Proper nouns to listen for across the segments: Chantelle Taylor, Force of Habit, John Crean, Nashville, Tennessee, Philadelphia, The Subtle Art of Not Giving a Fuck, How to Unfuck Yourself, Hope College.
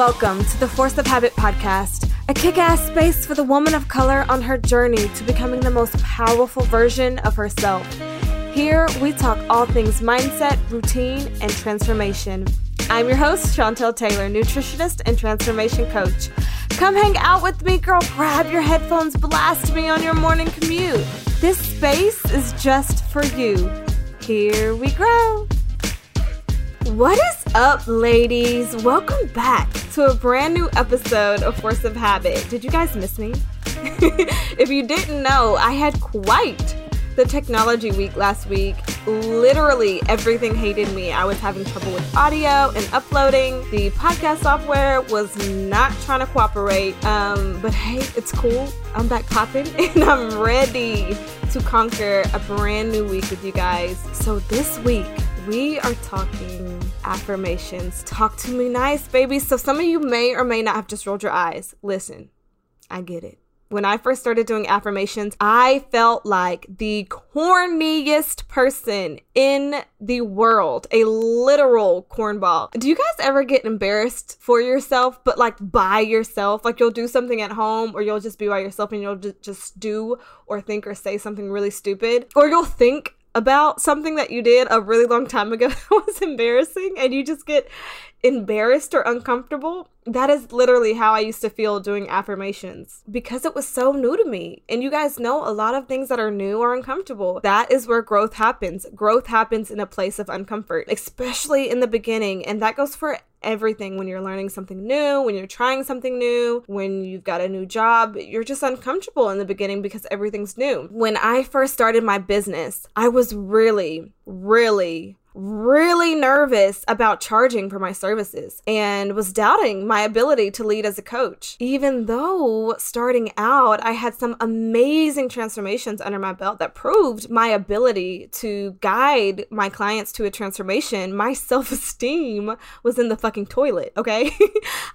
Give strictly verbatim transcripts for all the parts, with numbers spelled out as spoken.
Welcome to the Force of Habit podcast, a kick-ass space for the woman of color on her journey to becoming the most powerful version of herself. Here, we talk all things mindset, routine, and transformation. I'm your host, Chantelle Taylor, nutritionist and transformation coach. Come hang out with me, girl. Grab your headphones, blast me on your morning commute. This space is just for you. Here we grow. What is up, ladies? Welcome back to a brand new episode of Force of Habit. Did you guys miss me? If you didn't know, I had quite the technology week last week. Literally everything hated me. I was having trouble with audio and uploading. The podcast software was not trying to cooperate. Um, but hey, it's cool. I'm back popping and I'm ready to conquer a brand new week with you guys. So this week, we are talking affirmations. Talk to me nice, baby. So some of you may or may not have just rolled your eyes. Listen, I get it. When I first started doing affirmations, I felt like the corniest person in the world, a literal cornball. Do you guys ever get embarrassed for yourself, but like by yourself? Like you'll do something at home or you'll just be by yourself and you'll ju- just do or think or say something really stupid, or you'll think about something that you did a really long time ago that was embarrassing and you just get embarrassed or uncomfortable. That is literally how I used to feel doing affirmations because it was so new to me. And you guys know a lot of things that are new are uncomfortable. That is where growth happens. Growth happens in a place of uncomfort, especially in the beginning. And that goes for everything. When you're learning something new, when you're trying something new, when you've got a new job, you're just uncomfortable in the beginning because everything's new. When I first started my business, I was really, really really nervous about charging for my services and was doubting my ability to lead as a coach. Even though starting out, I had some amazing transformations under my belt that proved my ability to guide my clients to a transformation, my self-esteem was in the fucking toilet, okay?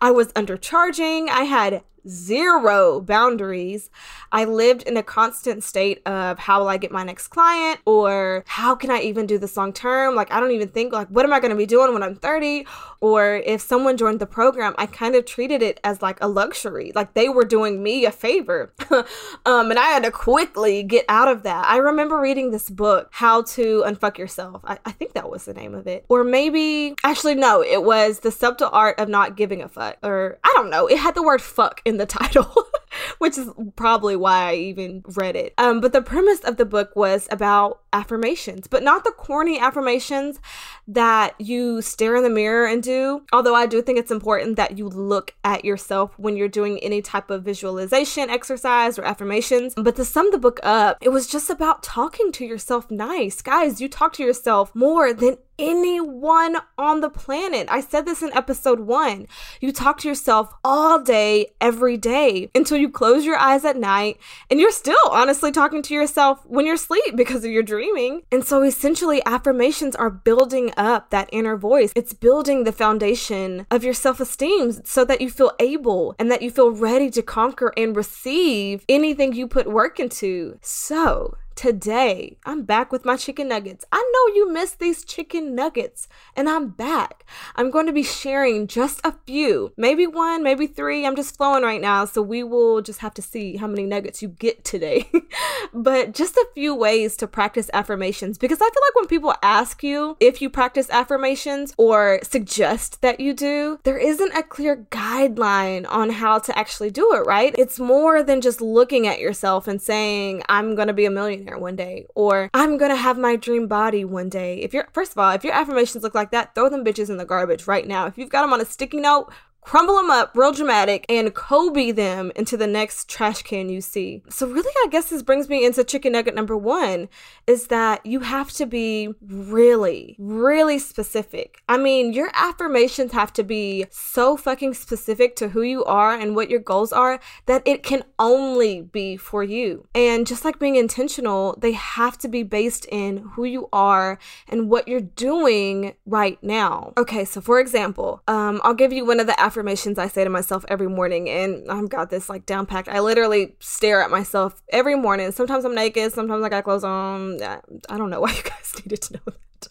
I was undercharging. I had zero boundaries. I lived in a constant state of how will I get my next client, or how can I even do this long term? Like, I don't even think like, what am I going to be doing when I'm thirty? Or if someone joined the program, I kind of treated it as like a luxury, like they were doing me a favor. um, and I had to quickly get out of that. I remember reading this book, How to Unfuck Yourself. I, I think that was the name of it. Or maybe, actually, no, it was The Subtle Art of Not Giving a Fuck. Or I don't know. It had the word fuck in the title, which is probably why I even read it. Um, but the premise of the book was about affirmations, but not the corny affirmations that you stare in the mirror and do. Although I do think it's important that you look at yourself when you're doing any type of visualization exercise or affirmations. But to sum the book up, it was just about talking to yourself nice. Guys, you talk to yourself more than anyone on the planet. I said this in episode one. You talk to yourself all day, every day, until you close your eyes at night, and you're still honestly talking to yourself when you're asleep because of your dreaming. And so essentially, affirmations are building up that inner voice. It's building the foundation of your self-esteem so that you feel able and that you feel ready to conquer and receive anything you put work into. So today, I'm back with my chicken nuggets. I know you missed these chicken nuggets, and I'm back. I'm going to be sharing just a few, maybe one, maybe three. I'm just flowing right now, so we will just have to see how many nuggets you get today. But just a few ways to practice affirmations, because I feel like when people ask you if you practice affirmations or suggest that you do, there isn't a clear guideline on how to actually do it, right? It's more than just looking at yourself and saying, I'm going to be a millionaire one day, or I'm gonna have my dream body one day. If you're, first of all, if your affirmations look like that, throw them bitches in the garbage right now. If you've got them on a sticky note, crumble them up real dramatic and Kobe them into the next trash can you see. So really, I guess this brings me into chicken nugget number one, is that you have to be really, really specific. I mean, your affirmations have to be so fucking specific to who you are and what your goals are that it can only be for you. And just like being intentional, they have to be based in who you are and what you're doing right now. Okay, so for example, um, I'll give you one of the affirmations affirmations I say to myself every morning, and I've got this like down packed. I literally stare at myself every morning. Sometimes I'm naked, sometimes I got clothes on. I don't know why you guys needed to know that.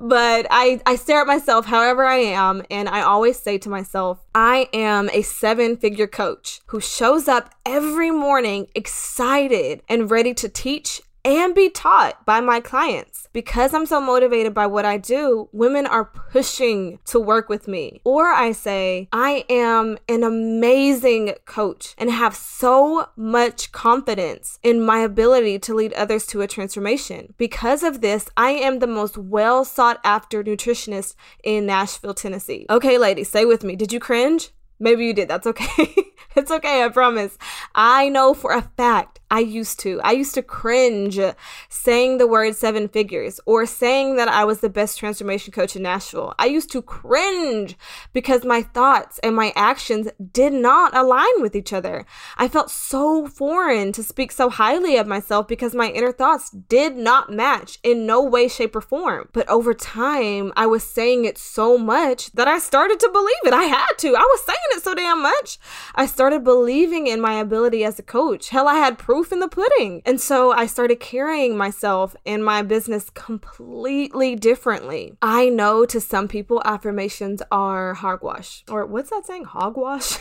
But I, I stare at myself however I am, and I always say to myself, I am a seven-figure coach who shows up every morning excited and ready to teach and be taught by my clients. Because I'm so motivated by what I do, women are pushing to work with me. Or I say, I am an amazing coach and have so much confidence in my ability to lead others to a transformation. Because of this, I am the most well sought after nutritionist in Nashville, Tennessee. Okay, ladies, stay with me. Did you cringe? Maybe you did. That's okay. It's okay. I promise. I know for a fact I used to. I used to cringe saying the word seven figures or saying that I was the best transformation coach in Nashville. I used to cringe because my thoughts and my actions did not align with each other. I felt so foreign to speak so highly of myself because my inner thoughts did not match in no way, shape, or form. But over time, I was saying it so much that I started to believe it. I had to. I was saying it so damn much. I started believing in my ability as a coach. Hell, I had proof in the pudding. And so I started carrying myself and my business completely differently. I know to some people affirmations are hogwash. Or what's that saying? Hogwash?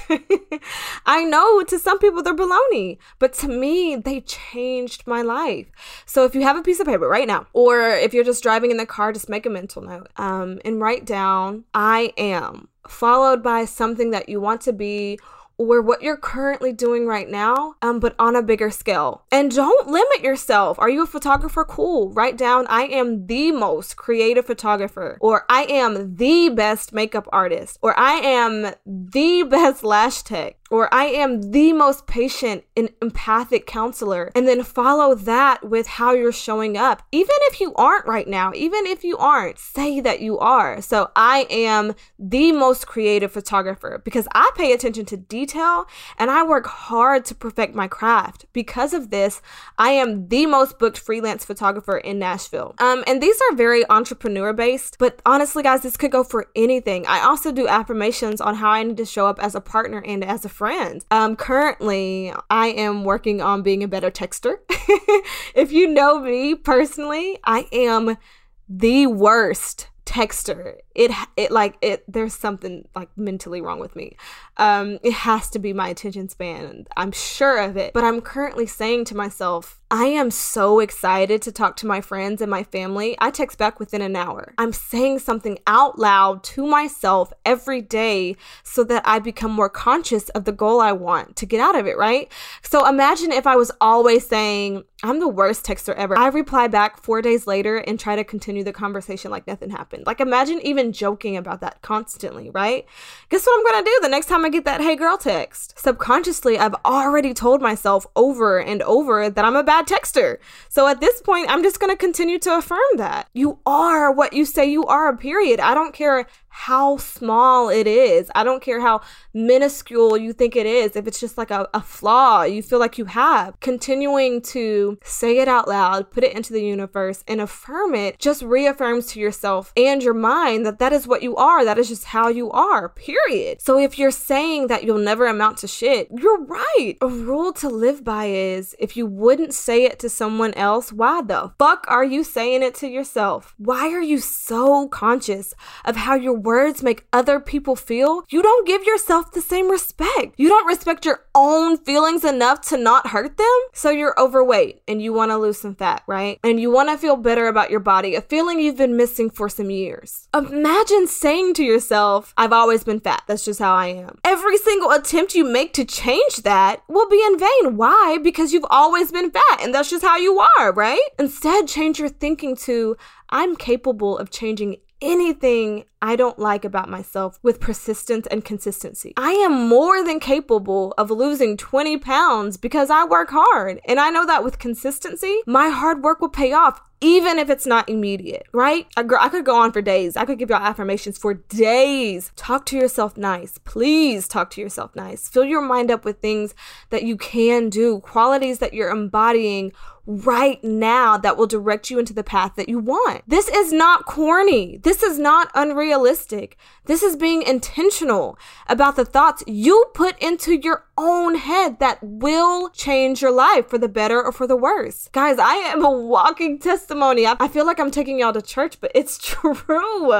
I know to some people they're baloney, but to me they changed my life. So if you have a piece of paper right now, or if you're just driving in the car, just make a mental note um, and write down, I am, followed by something that you want to be or what you're currently doing right now, um, but on a bigger scale. And don't limit yourself. Are you a photographer? Cool. Write down, I am the most creative photographer, or I am the best makeup artist, or I am the best lash tech, or I am the most patient and empathic counselor. And then follow that with how you're showing up. Even if you aren't right now, even if you aren't, say that you are. So I am the most creative photographer because I pay attention to detail. Detail, and I work hard to perfect my craft. Because of this, I am the most booked freelance photographer in Nashville. Um, and these are very entrepreneur based, but honestly, guys, this could go for anything. I also do affirmations on how I need to show up as a partner and as a friend. Um, currently, I am working on being a better texter. If you know me personally, I am the worst texter. It, it like it, there's something like mentally wrong with me. Um, it has to be my attention span. I'm sure of it, but I'm currently saying to myself, I am so excited to talk to my friends and my family. I text back within an hour. I'm saying something out loud to myself every day so that I become more conscious of the goal I want to get out of it, right? So imagine if I was always saying, I'm the worst texter ever. I reply back four days later and try to continue the conversation like nothing happened. Like imagine even joking about that constantly, right? Guess what I'm gonna do the next time I get that hey girl text? Subconsciously, I've already told myself over and over that I'm a bad texter. So at this point, I'm just gonna continue to affirm that. You are what you say you are, period. I don't care how small it is. I don't care how minuscule you think it is. If it's just like a, a flaw you feel like you have, continuing to say it out loud, put it into the universe and affirm it just reaffirms to yourself and your mind that that is what you are. That is just how you are, period. So if you're saying that you'll never amount to shit, you're right. A rule to live by is if you wouldn't say it to someone else, why the fuck are you saying it to yourself? Why are you so conscious of how you're words make other people feel? You don't give yourself the same respect. You don't respect your own feelings enough to not hurt them. So you're overweight and you want to lose some fat, right? And you want to feel better about your body, a feeling you've been missing for some years. Imagine saying to yourself, I've always been fat. That's just how I am. Every single attempt you make to change that will be in vain. Why? Because you've always been fat and that's just how you are, right? Instead, change your thinking to, I'm capable of changing anything I don't like about myself with persistence and consistency. I am more than capable of losing twenty pounds because I work hard. And I know that with consistency, my hard work will pay off even if it's not immediate, right? I, I could go on for days. I could give y'all affirmations for days. Talk to yourself nice. Please talk to yourself nice. Fill your mind up with things that you can do, qualities that you're embodying right now that will direct you into the path that you want. This is not corny. This is not unreal. realistic. This is being intentional about the thoughts you put into your own head that will change your life for the better or for the worse. Guys, I am a walking testimony. I feel like I'm taking y'all to church, but it's true.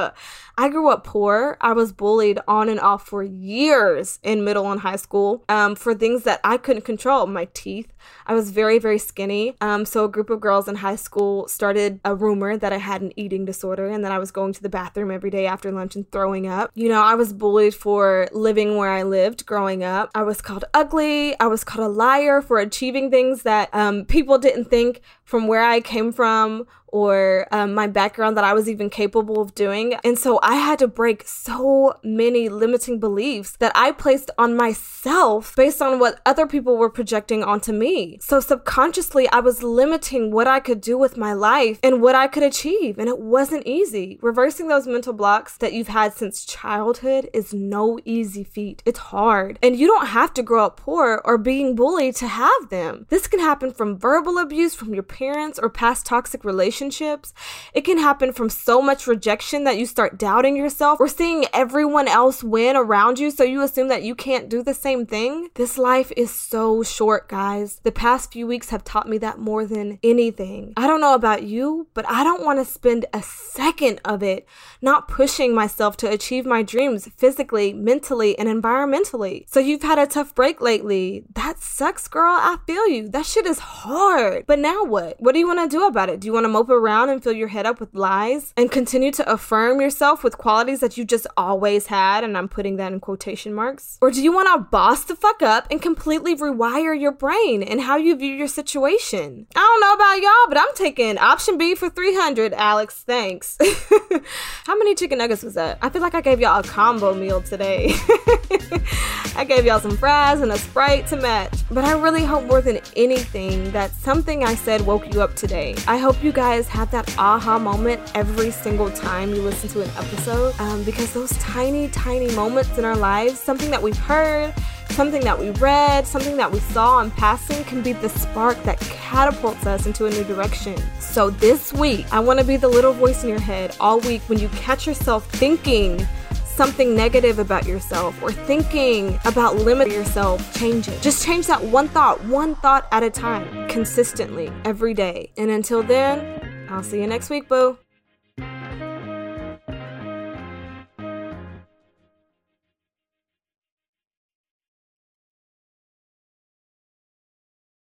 I grew up poor. I was bullied on and off for years in middle and high school um, for things that I couldn't control. My teeth. I was very, very skinny. Um, so a group of girls in high school started a rumor that I had an eating disorder and that I was going to the bathroom every day after lunch and throwing up. You know, I was bullied for living where I lived growing up. I was called ugly. I was called a liar for achieving things that um, people didn't think from where I came from or um, my background that I was even capable of doing. And so I had to break so many limiting beliefs that I placed on myself based on what other people were projecting onto me. So subconsciously, I was limiting what I could do with my life and what I could achieve. And it wasn't easy. Reversing those mental blocks that you've had since childhood is no easy feat. It's hard. And you don't have to grow up poor or being bullied to have them. This can happen from verbal abuse, from your parents, or past toxic relationships. It can happen from so much rejection that you start doubting yourself or seeing everyone else win around you, so you assume that you can't do the same thing. This life is so short, guys. The past few weeks have taught me that more than anything. I don't know about you, but I don't want to spend a second of it not pushing myself to achieve my dreams physically, mentally, and environmentally. So you've had a tough break lately. That sucks, girl. I feel you. That shit is hard. But now what? What do you want to do about it? Do you want to mope around and fill your head up with lies and continue to affirm yourself with qualities that you just always had, and I'm putting that in quotation marks? Or do you want to boss the fuck up and completely rewire your brain and how you view your situation? I don't know about y'all, but I'm taking option B for three hundred, Alex. Thanks. How many chicken nuggets was that? I feel like I gave y'all a combo meal today. I gave y'all some fries and a Sprite to match. But I really hope more than anything that something I said woke you up today. I hope you guys have that aha moment every single time you listen to an episode um, because those tiny, tiny moments in our lives, something that we've heard, something that we read, something that we saw in passing can be the spark that catapults us into a new direction. So this week, I want to be the little voice in your head all week when you catch yourself thinking something negative about yourself or thinking about limiting yourself, change it. Just change that one thought, one thought at a time, consistently, every day. And until then, I'll see you next week, boo.